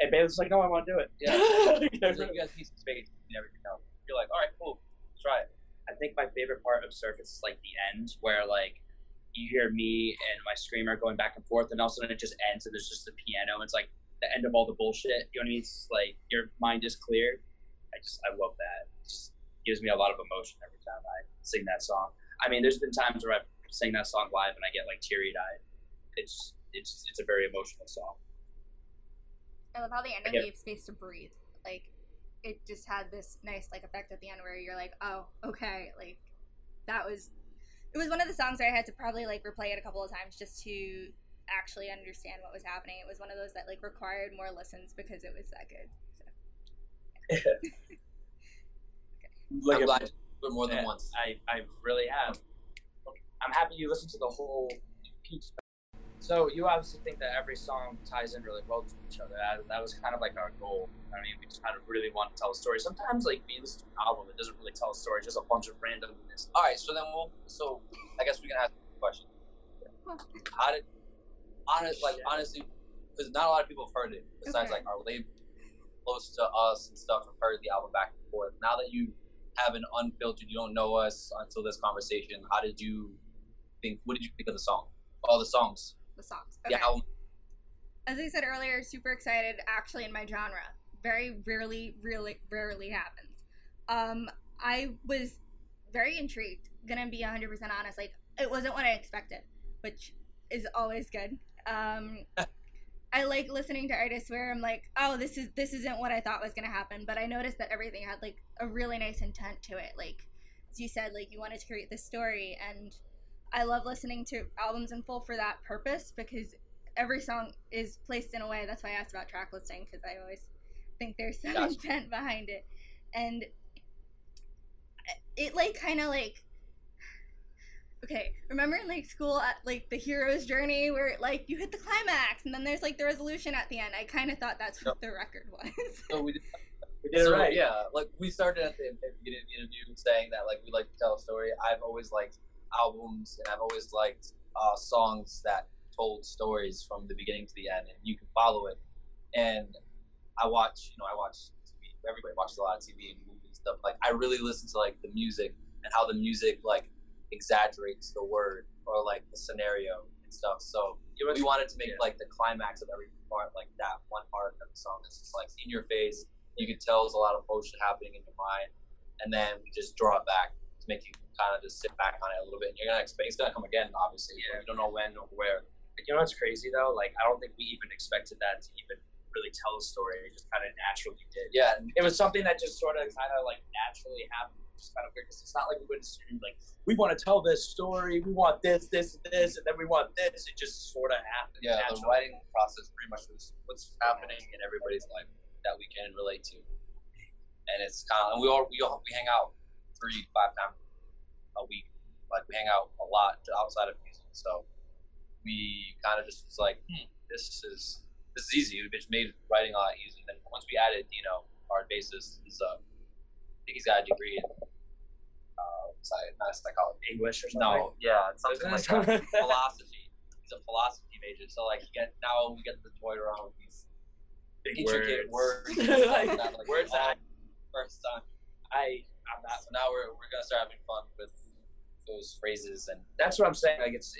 and Bailey's like, no, I want to do it. Yeah, like, you guys need some space and everything else. You're like, all right, cool, let's try it. I think my favorite part of Surface is like the end, where like you hear me and my screamer going back and forth, and all of a sudden it just ends, and there's just the piano. And it's like the end of all the bullshit. You know what I mean? It's like your mind is clear. I love that. It just gives me a lot of emotion every time I sing that song. I mean, there's been times where I've sang that song live and I get like teary-eyed. It's a very emotional song. I love how the end gave space to breathe. Like, it just had this nice like effect at the end where you're like, oh, okay, like that was. It was one of the songs where I had to probably like replay it a couple of times just to actually understand what was happening. It was one of those that like required more listens because it was that good. So. Yeah. Like, I'm glad you do it more than once. I really have. I'm happy you listened to the whole piece. So you obviously think that every song ties in really well to each other. That was kind of like our goal. I mean, we just kind of really want to tell a story. Sometimes, like, we listen to an album, it doesn't really tell a story, just a bunch of randomness. All right, so then I guess we can ask a question. How did, honestly, because not a lot of people have heard it, besides, like, our label close to us and stuff have heard the album back and forth. Now that you have an unfiltered, you don't know us until this conversation, what did you think of the song? All the songs. The songs. Okay. Yeah. As I said earlier, super excited, actually, in my genre. Very rarely happens. I was very intrigued, gonna be 100% honest. Like, it wasn't what I expected, which is always good. I like listening to artists where I'm like, oh, this isn't what I thought was gonna happen, but I noticed that everything had like a really nice intent to it. Like, as you said, like, you wanted to create this story, and I love listening to albums in full for that purpose, because every song is placed in a way. That's why I asked about track listing, because I always think there's some intent behind it. And it like kind of like, okay, remember in like school at like the hero's journey where like you hit the climax and then there's like the resolution at the end? I kind of thought that's what the record was. So we did it right. Yeah, like we started at the beginning of the interview saying that like we like to tell a story. I've always liked albums, and I've always liked songs that told stories from the beginning to the end, and you can follow it. And I watch TV. Everybody watches a lot of TV and movies and stuff. Like, I really listen to like the music and how the music like exaggerates the word or like the scenario and stuff. So we wanted to make like the climax of every part, like that one part of the song that's just like in your face. You can tell there's a lot of motion happening in your mind, and then we just draw it back to make you kind of just sit back on it a little bit. And it's gonna come again, obviously. Yeah. You don't know when or where. But you know what's crazy though? Like, I don't think we even expected that to even really tell a story. It just kind of naturally did. Yeah, it was something that just sort of kind of like naturally happened, which is kind of weird, because it's not like we wouldn't assume like we want to tell this story, we want this and then we want this. It just sort of happened. Yeah, naturally. The writing process pretty much was what's happening in everybody's life that we can relate to, and it's kind of, and we hang out 3-5 times a week. Like, we hang out a lot outside of music, so we kind of just was like, this is easy. It just made writing a lot easier. Then once we added, our bassist, I think he's got a degree in not psychology, English or something. No, yeah, it's something like that. Philosophy. He's a philosophy major, so like now we get to toy around with these big intricate words. like words that first time. I'm not. So now we're gonna start having fun with those phrases, and that's what I'm saying. Like, it's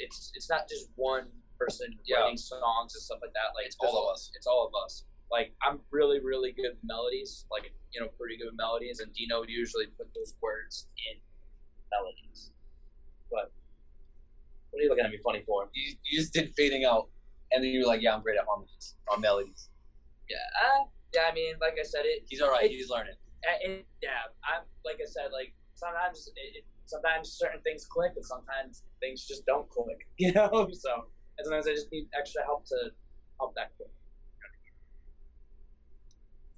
not just one person writing songs and stuff like that. Like, it's all of us. Like, I'm really good with melodies, like, pretty good with melodies, and Dino usually put those words in melodies. But what are you looking at me funny for? You just did Fading Out, and then you were like, yeah, I'm great at harmonies, on melodies. Yeah, yeah, I mean, like I said, he's all right. He's learning. Like I said, sometimes certain things click, and sometimes things just don't click. You know, so as long as I just need extra help to help that click.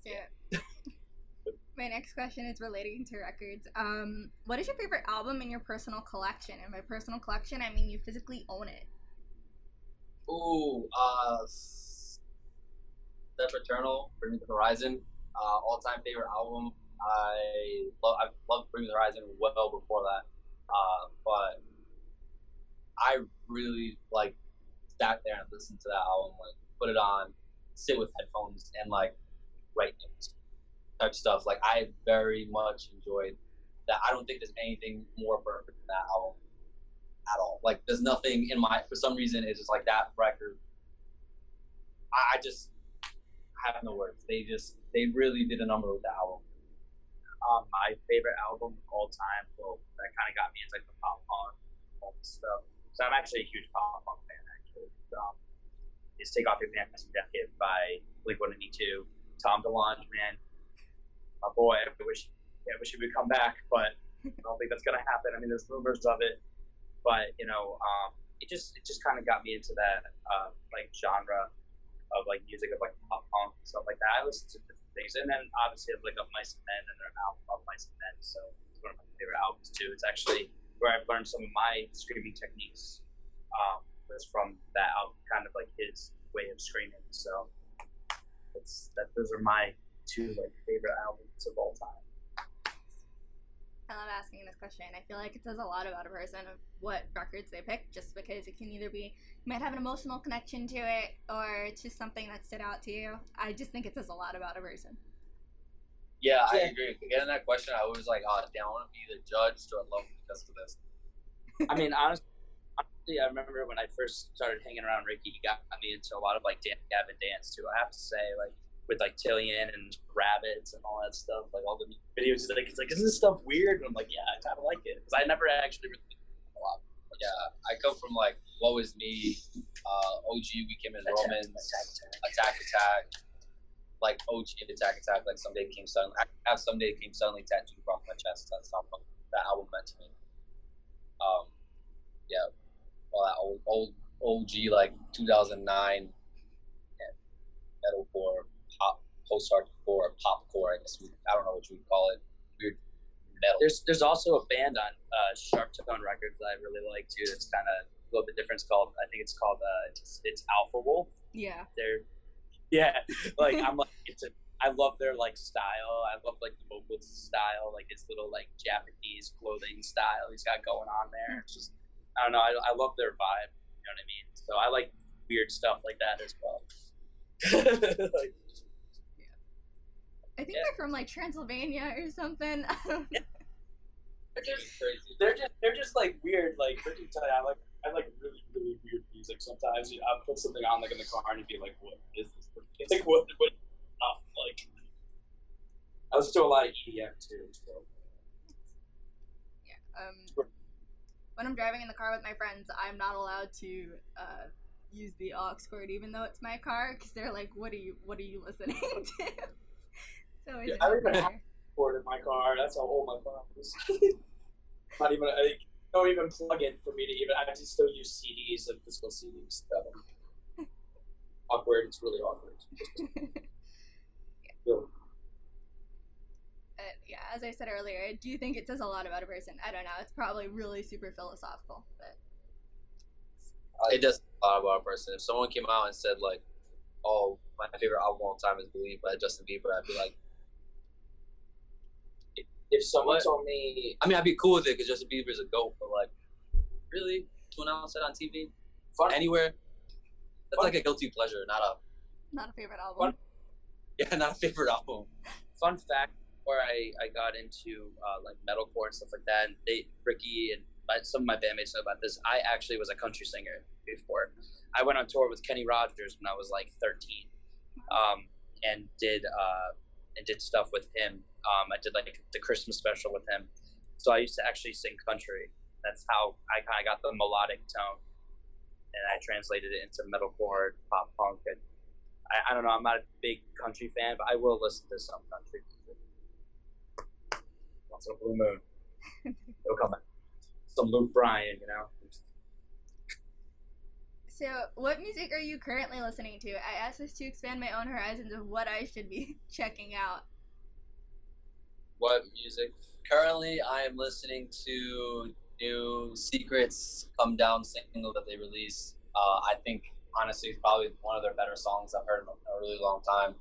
So, my next question is relating to records. What is your favorite album in your personal collection? And by personal collection, I mean you physically own it. Ooh, The Fraternal, Bring Me the Horizon, all-time favorite album. I've loved Bring Me the Horizon well before that, but I really like sat there and listened to that album, like put it on, sit with headphones, and like write notes type stuff. Like I very much enjoyed that. I don't think there's anything more perfect than that album at all. Like there's nothing in my, for some reason it's just like that record. I just have no words. They really did a number with the album. My favorite album of all time, well, that kind of got me into like the pop punk stuff. So I'm actually a huge pop punk fan, actually. It's Take Off Your Pants and Death Hit by Blink-182, Tom DeLonge, man. My boy, I wish he would come back, but I don't think that's gonna happen. I mean, there's rumors of it, but you know, it just kind of got me into that like genre of like music of like pop punk and stuff like that. I listen to things, and then obviously I've like Up Mice and Men, and their album Up Mice and Men, so it's one of my favorite albums too. It's actually where I've learned some of my screaming techniques. Was from that album, kind of like his way of screaming. So those are my two like favorite albums of all time. I love asking this question. I feel like it says a lot about a person of what records they pick, just because it can either be, you might have an emotional connection to it, or it's just something that stood out to you. I just think it says a lot about a person. Yeah, I agree. Getting that question, I was like, oh, damn, I want to be either judged or loved because of this. I mean, honestly, I remember when I first started hanging around Ricky, he got me into a lot of, like, Gavin Dance, too. I have to say, like, with like Tillian and Rabbits and all that stuff, like all the videos, it's like, isn't this stuff weird? And I'm like, yeah, I kind of like it, because I never actually really a lot. Yeah, I come from like Woe Is Me, OG Weekend in Romans, Attack Attack, like OG Attack Attack, like Someday It Came Suddenly. I have Someday It Came Suddenly tattooed across my chest. That's how that album meant to me. Yeah, all that old OG like 2009 metalcore. Post-hardcore, popcore, I guess. I don't know what you would call it. Weird metal. There's also a band on Sharp Tone records that I really like too. That's kind of a little bit different. It's Alpha Wolf. Yeah. I love their like style. I love like the vocals style, like his little like Japanese clothing style he's got going on there. It's just, I don't know. I love their vibe. You know what I mean? So I like weird stuff like that as well. I think they're from like Transylvania or something. They're just like weird. Like I like really really weird music. Sometimes I'll put something on like in the car and you'd be like, what is this? It's like what stuff? Like I listen to a lot of EDM too. So. Yeah. When I'm driving in the car with my friends, I'm not allowed to use the aux cord, even though it's my car, because they're like, what are you listening to? So yeah, I don't even have an aux cord in my car. That's how old my car is. Not even, I don't even plug in for me to even. I have to still use CDs and physical CDs. Awkward. It's really awkward. Yeah. Yeah. As I said earlier, I do think it says a lot about a person. I don't know. It's probably really super philosophical, but. It does a lot about a person. If someone came out and said, like, oh, my favorite album of all time is Believe by Justin Bieber, I'd be like... If someone told me... I mean, I'd be cool with it because Justin Bieber's a GOAT, but, like, really? To announce it on TV? Fun. Anywhere? That's, like, a guilty pleasure, not a favorite album. Yeah, not a favorite album. Fun fact, where I got into, like, metalcore and stuff like that, and Ricky and some of my bandmates know about this. I actually was a country singer before. I went on tour with Kenny Rogers when I was like 13, and did stuff with him. I did like the Christmas special with him. So I used to actually sing country. That's how I kind of got the melodic tone, and I translated it into metalcore, pop punk, and I don't know. I'm not a big country fan, but I will listen to some country music. Some Blue Moon. It'll come in. Some Luke Bryan, you know. So, what music are you currently listening to? I asked this to expand my own horizons of what I should be checking out. What music? Currently, I am listening to new Secret's Come Down single that they released. I think, honestly, it's probably one of their better songs I've heard in a really long time.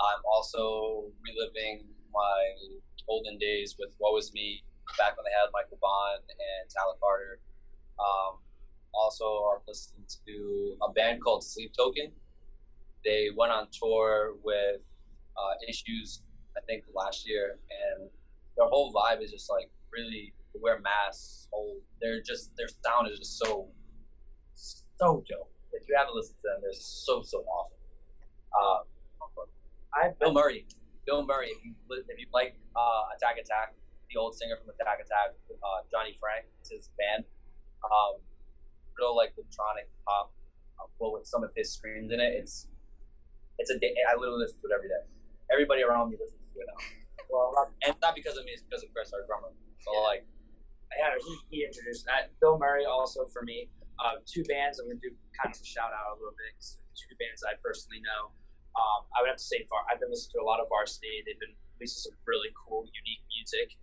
I'm also reliving my golden days with Woe Is Me, back when they had Michael Bond and Tyler Carter. Also, I'm listening to a band called Sleep Token. They went on tour with Issues, I think, last year, and their whole vibe is just like really wear masks. Their sound is just so dope. If you haven't listened to them, they're so awesome. Bill Murray. If you like Attack, the old singer from Attack, Johnny Frank, it's his band. Real like electronic pop, but with some of his screams in it. It's a day. I literally listen to it every day. Everybody around me listens to it now. Well, and it's not because of me; it's because of Chris, our drummer. So yeah. He introduced that. Bill Murray also for me. Two bands I'm gonna do kind of a shout out a little bit. Two bands I personally know. I would have to say, I've been listening to a lot of Varsity. They've been releasing some really cool, unique music.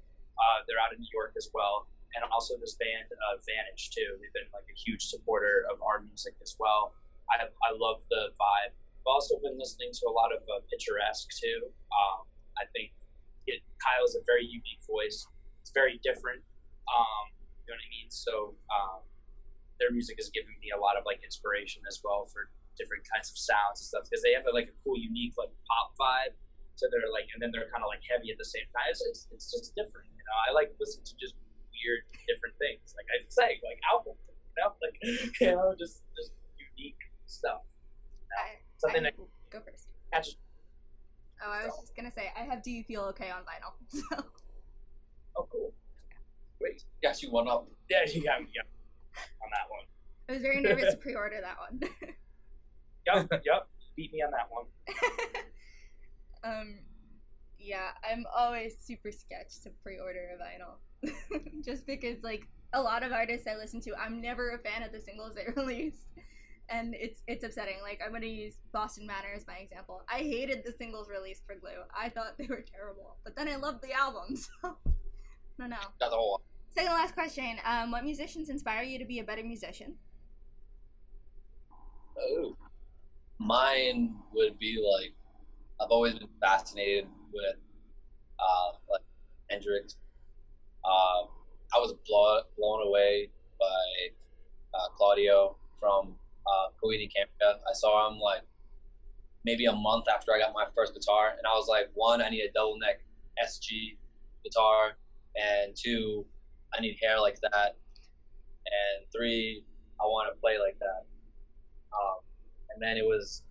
They're out in New York as well, and also this band Vantage too. They've been like a huge supporter of our music as well. I love the vibe. I've also been listening to a lot of Picturesque too. I think Kyle's a very unique voice. It's very different. You know what I mean? So their music has given me a lot of like inspiration as well for different kinds of sounds and stuff, because they have like a cool, unique like pop vibe. So they're like, and then they're kind of like heavy at the same time. It's just different, you know. I like listening to just weird, different things. Like I say, like albums, you know, like you know, just unique stuff. You know? Something that go first. Catches. Oh, I was just gonna say, I have Do You Feel Okay on vinyl. So. Oh, cool. Wait, got you one up. Yeah, you got me on that one. I was very nervous to pre-order that one. Yep. Beat me on that one. Yeah, I'm always super sketched to pre-order a vinyl. Just because, like, a lot of artists I listen to, I'm never a fan of the singles they release. And it's upsetting. Like, I'm going to use Boston Manor as my example. I hated the singles released for Glue. I thought they were terrible. But then I loved the albums. So. No. That's the whole one. Second to last question. What musicians inspire you to be a better musician? Oh. Mine would be like, I've always been fascinated with like Hendrix. I was blown away by Claudio from Kuwaiti Campfire. I saw him like maybe a month after I got my first guitar, and I was like, one, I need a double neck SG guitar, and two, I need hair like that, and three, I want to play like that. And then it wasn't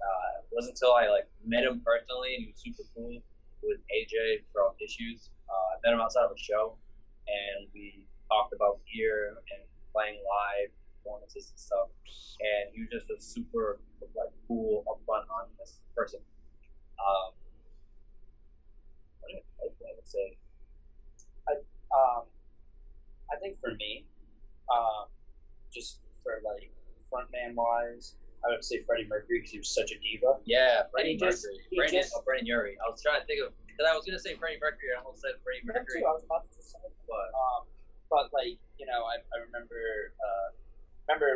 until I like met him personally, and he was super cool. It was AJ from Issues. I met him outside of a show, and we talked about gear and playing live performances and stuff. And he was just a super like cool, upfront, honest person. I would say, I think for me, just for like frontman wise. I would say Freddie Mercury because he was such a diva. Yeah, Freddie Mercury. Brandon Urie. I was trying to think of, because I was going to say Freddie Mercury. I almost said Freddie Mercury. I was about to say what? But like, you know, I remember,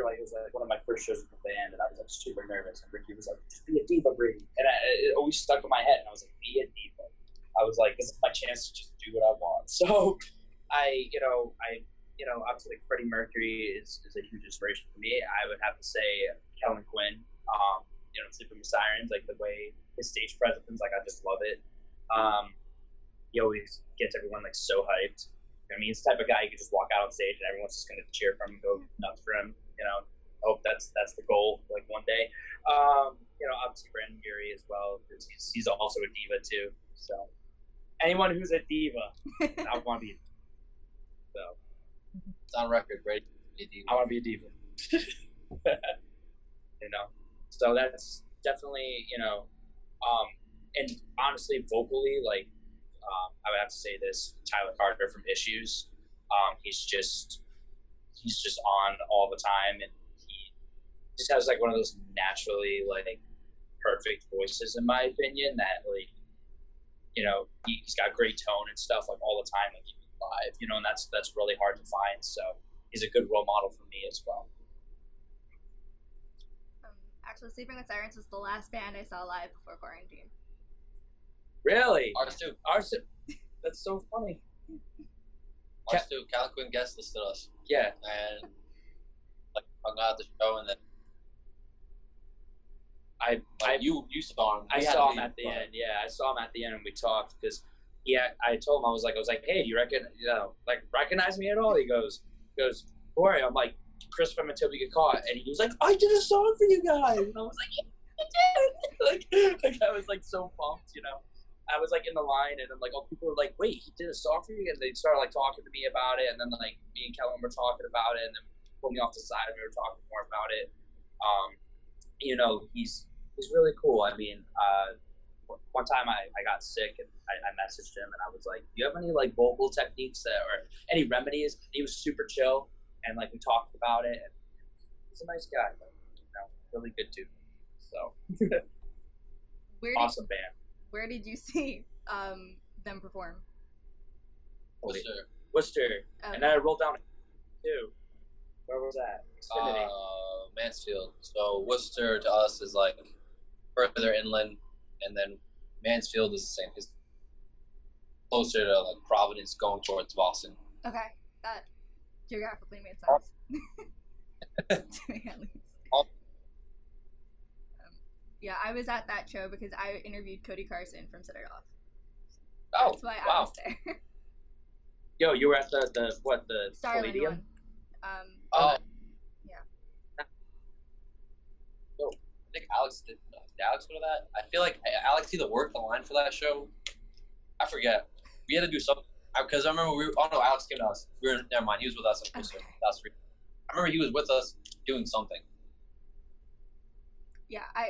like it was like one of my first shows with the band, and I was like super nervous. And Ricky was like, "Just be a diva, Brady." And it always stuck in my head. And I was like, "Be a diva." I was like, "This is my chance to just do what I want." So, I obviously like Freddie Mercury is a huge inspiration for me. I would have to say Kellen Quinn, Sleeping with Sirens, like the way his stage presence, like I just love it. He always gets everyone like so hyped. I mean, he's the type of guy you can just walk out on stage and everyone's just gonna cheer for him and go nuts for him. You know, I hope that's the goal, like one day. Obviously Brandon Urie as well, because he's also a diva too. So anyone who's a diva, I want to be. So. It's on record, right? I want to be a diva. You know, so that's definitely, And honestly, vocally, like, I would have to say this, Tyler Carter from Issues, he's just on all the time, and he just has like one of those naturally like perfect voices, in my opinion, that like, you know, he's got great tone and stuff like all the time, like even live, you know, and that's really hard to find. So he's a good role model for me as well. Actually, Sleeping with Sirens was the last band I saw live before quarantine. Really? Ours too. That's so funny. Ours too. Cal Quinn guest listed us. Yeah. And like hung out at the show, and then you saw him. I saw him at the end. Yeah, I saw him at the end, and we talked because I told him, I was like, hey, recognize me at all? He goes, who are you? I'm like, Chris from Until We Get Caught, and he was like, I did a song for you guys, and I was like, yeah. Like I was like so pumped, you know. I was like in the line, and then like all people were like, wait, he did a song for you? And they started like talking to me about it, and then like me and Kellen were talking about it, and then pulled me off the side and we were talking more about it. You know, he's really cool. I mean, one time I got sick, and I messaged him, and I was like, do you have any like vocal techniques or any remedies? And he was super chill, and like we talked about it, and he's a nice guy, but you know, really good dude. So, awesome band. Where did you see them perform? Worcester. And I rolled down too. Where was that? Xfinity. Mansfield. So Worcester to us is like further inland, and then Mansfield is the same. It's closer to like Providence, going towards Boston. Okay, that geographically made sense. To me, at least. Yeah, I was at that show because I interviewed Cody Carson from Set It Off. Oh, that's why wow. I was there. Yo, you were at the Starland Palladium? Yeah. So, I think Alex go to that? I feel like Alex either worked the line for that show. I forget. We had to do something. Because I remember Alex came to us. Never mind, he was with us. Okay. I remember he was with us doing something. Yeah, I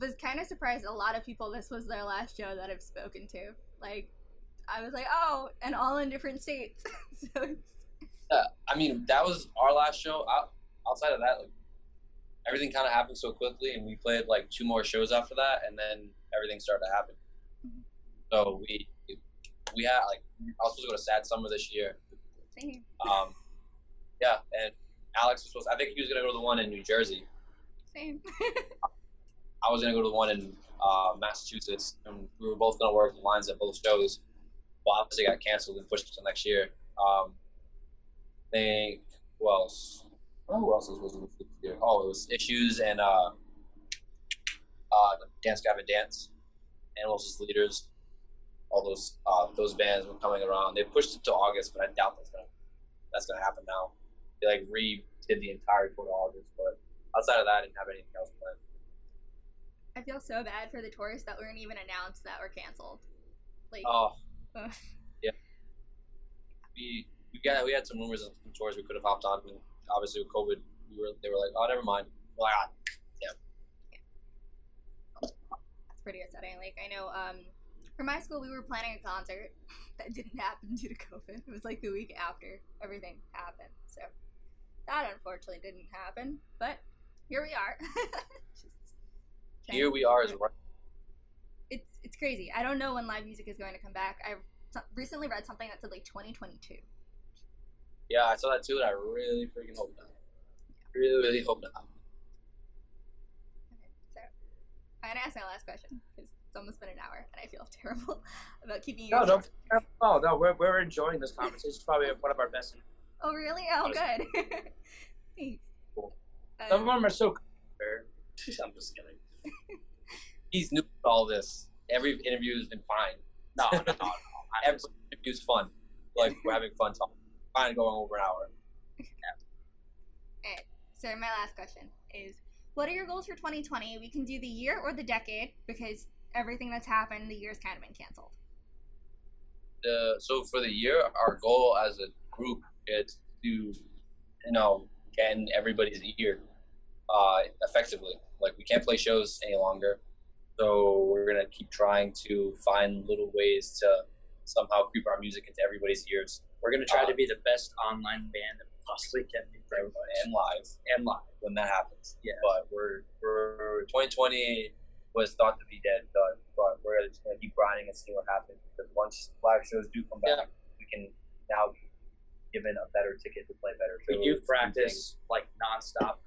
was kind of surprised a lot of people, this was their last show that I've spoken to. Like, I was like, oh, and all in different states. So it's... Yeah, I mean, that was our last show. Outside of that, like, everything kind of happened so quickly, and we played, like, 2 more shows after that, and then everything started to happen. Mm-hmm. So we had, like, I was supposed to go to Sad Summer this year. Same. Yeah, and Alex was supposed to, I think he was going to go to the one in New Jersey. Same. I was gonna go to the one in Massachusetts, and we were both gonna work lines at both shows. Well, obviously got canceled and pushed to next year. Think who else? Oh, who else was this year? Oh, it was Issues and Dance Gavin Dance, Animals as Leaders. All those bands were coming around. They pushed it to August, but I doubt that's gonna happen now. They like redid the entire tour to August, but. Outside of that, I didn't have anything else planned. I feel so bad for the tourists that weren't even announced that were canceled. Like, oh, yeah. We had some rumors of some tours we could have hopped on, but obviously with COVID, they were like, oh, never mind. Well, yeah. That's pretty upsetting. Like, I know for my school, we were planning a concert that didn't happen due to COVID. It was like the week after everything happened, so that unfortunately didn't happen, but. Here we are. Here we are is right. It's crazy. I don't know when live music is going to come back. I recently read something that said like 2022. Yeah, I saw that too, and I really freaking hope not. Yeah. Really hope not. Okay, so I'm gonna ask my last question because it's almost been an hour, and I feel terrible about keeping you. No, don't. Oh no, we're enjoying this conversation. It's probably one of our best. Oh really? Oh honestly. Good. Thanks. Some of them are so clever. I'm just kidding. He's new to all this. Every interview has been fine. No. Every interview is fun. Like, we're having fun talking. Fine going over an hour. Yeah. All right. So my last question is, what are your goals for 2020? We can do the year or the decade, because everything that's happened, the year's kind of been canceled. So for the year, our goal as a group is to, you know, get in everybody's ear. Effectively, like we can't play shows any longer. So we're going to keep trying to find little ways to somehow creep our music into everybody's ears. We're going to try to be the best online band that we possibly can be for everybody. And live when that happens. Yeah. But we're 2020 was thought to be dead and done, but we're just going to keep grinding and see what happens. Because once live shows do come back, we can now be given a better ticket to play better shows. We do practice like nonstop.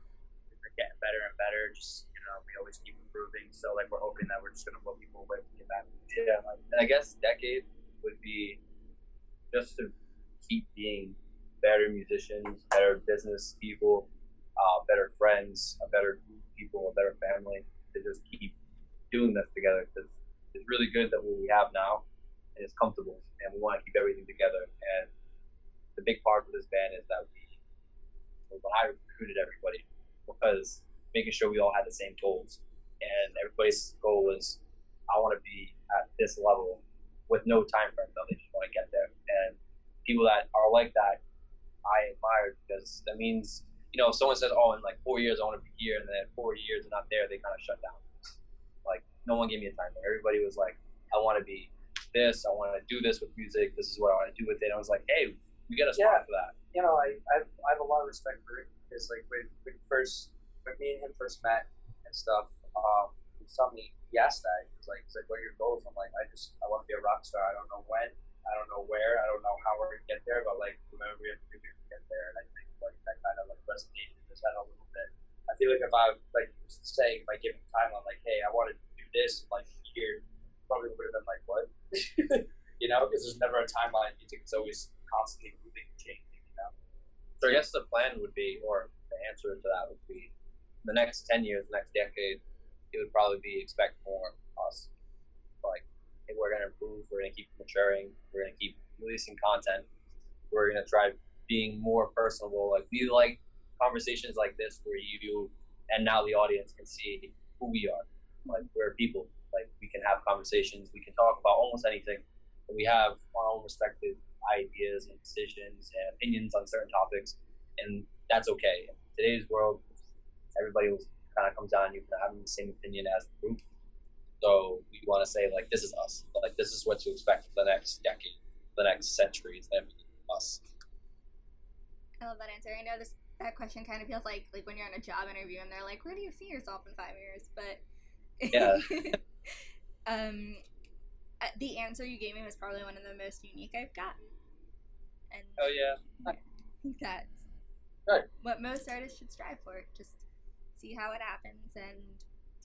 We're getting better and better. Just, you know, we always keep improving. So like we're hoping that we're just going to blow people away when we get back. Yeah. And I guess decade would be just to keep being better musicians, better business people, better friends, a better group of people, a better family, to just keep doing this together, because it's really good that what we have now and it's comfortable, and we want to keep everything together. And the big part of this band is that I recruited everybody, because making sure we all had the same goals, and everybody's goal was I want to be at this level with no time frame though, they just want to get there. And people that are like that I admire, because that means, you know, if someone says, oh, in like 4 years I want to be here, and then 4 years and not there, they kind of shut down. Like, no one gave me a time. Everybody was like, I want to be this. I want to do this with music. This is what I want to do with it. And I was like, hey, we got a spot for that. You know, I have a lot of respect for it, because like when me and him first met and stuff, he saw me. He asked that. He was like, what are your goals? I'm like, I want to be a rock star. I don't know when. I don't know where. I don't know how we're gonna get there. But like, remember, we have to get there. And I think like that kind of like resonated in his head a little bit. I feel like if I like was saying like giving time on like, hey, I want to do this like here, probably would have been like what, you know, because there's never a timeline. Music is always constantly moving, changing, you know. So I guess the plan would be, or the answer to that would be, the next 10 years, the next decade, it would probably be expect more from us. Like, hey, we're gonna improve. We're gonna keep maturing. We're gonna keep releasing content. We're gonna try being more personable. Like, we like conversations like this where you and now the audience can see who we are. Like, we're people. Like, we can have conversations, we can talk about almost anything. We have our own respective ideas and decisions and opinions on certain topics, and that's okay. In today's world, everybody kind of comes down, you're having the same opinion as the group. So we want to say, like, this is us. Like, this is what to expect for the next decade, the next century, is us. I love that answer. I know that question kind of feels like when you're on a job interview and they're like, where do you see yourself in 5 years? But yeah. The answer you gave me was probably one of the most unique I've gotten. And oh, yeah. I think that's right. What most artists should strive for. Just see how it happens and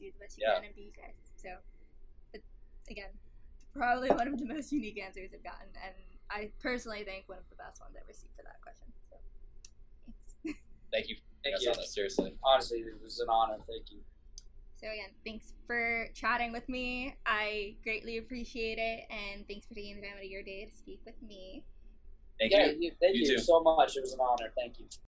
do the best you can and be you guys. So, but again, probably one of the most unique answers I've gotten. And I personally think one of the best ones I've received for that question. So. Thank you. Thank you. Seriously. Honestly, it was an honor. Thank you. So again, thanks for chatting with me. I greatly appreciate it, and thanks for taking the time out of your day to speak with me. Thank you. Thank you so much. It was an honor. Thank you.